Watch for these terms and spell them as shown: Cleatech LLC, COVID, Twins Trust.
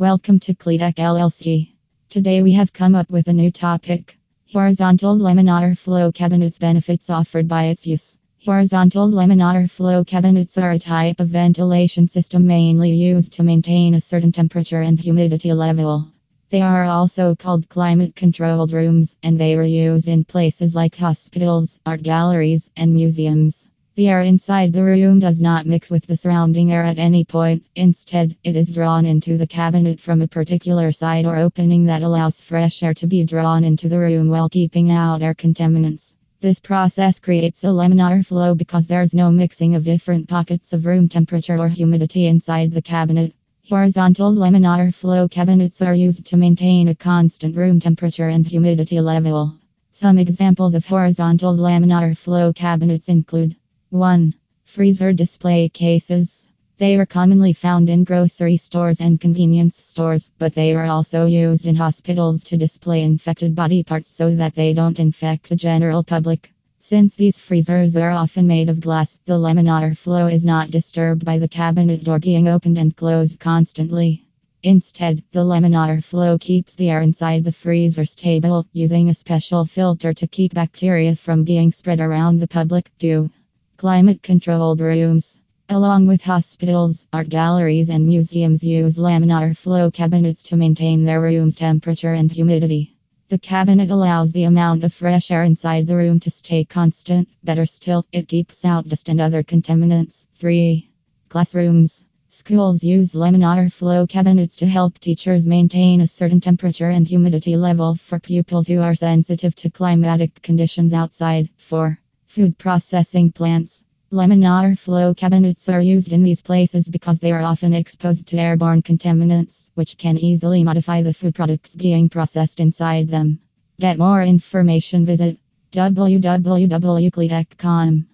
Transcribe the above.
Welcome to Cleatech LLC. Today we have come up with a new topic. Horizontal laminar flow cabinets benefits offered by its use. Horizontal laminar flow cabinets are a type of ventilation system mainly used to maintain a certain temperature and humidity level. They are also called climate-controlled rooms, and they were used in places like hospitals, art galleries, and museums. The air inside the room does not mix with the surrounding air at any point. Instead, it is drawn into the cabinet from a particular side or opening that allows fresh air to be drawn into the room while keeping out air contaminants. This process creates a laminar flow because there's no mixing of different pockets of room temperature or humidity inside the cabinet. Horizontal laminar flow cabinets are used to maintain a constant room temperature and humidity level. Some examples of horizontal laminar flow cabinets include 1. Freezer display cases. They are commonly found in grocery stores and convenience stores, but they are also used in hospitals to display infected body parts so that they don't infect the general public. Since these freezers are often made of glass, the laminar flow is not disturbed by the cabinet door being opened and closed constantly. Instead, the laminar flow keeps the air inside the freezer stable, using a special filter to keep bacteria from being spread around the public. 2. Climate-controlled rooms. Along with hospitals, art galleries and museums use laminar flow cabinets to maintain their room's temperature and humidity. The cabinet allows the amount of fresh air inside the room to stay constant. Better still, it keeps out dust and other contaminants. 3. Classrooms. Schools use laminar flow cabinets to help teachers maintain a certain temperature and humidity level for pupils who are sensitive to climatic conditions outside. 4. Food processing plants. Laminar flow cabinets are used in these places because they are often exposed to airborne contaminants, which can easily modify the food products being processed inside them. Get more information, visit www.cleatech.com.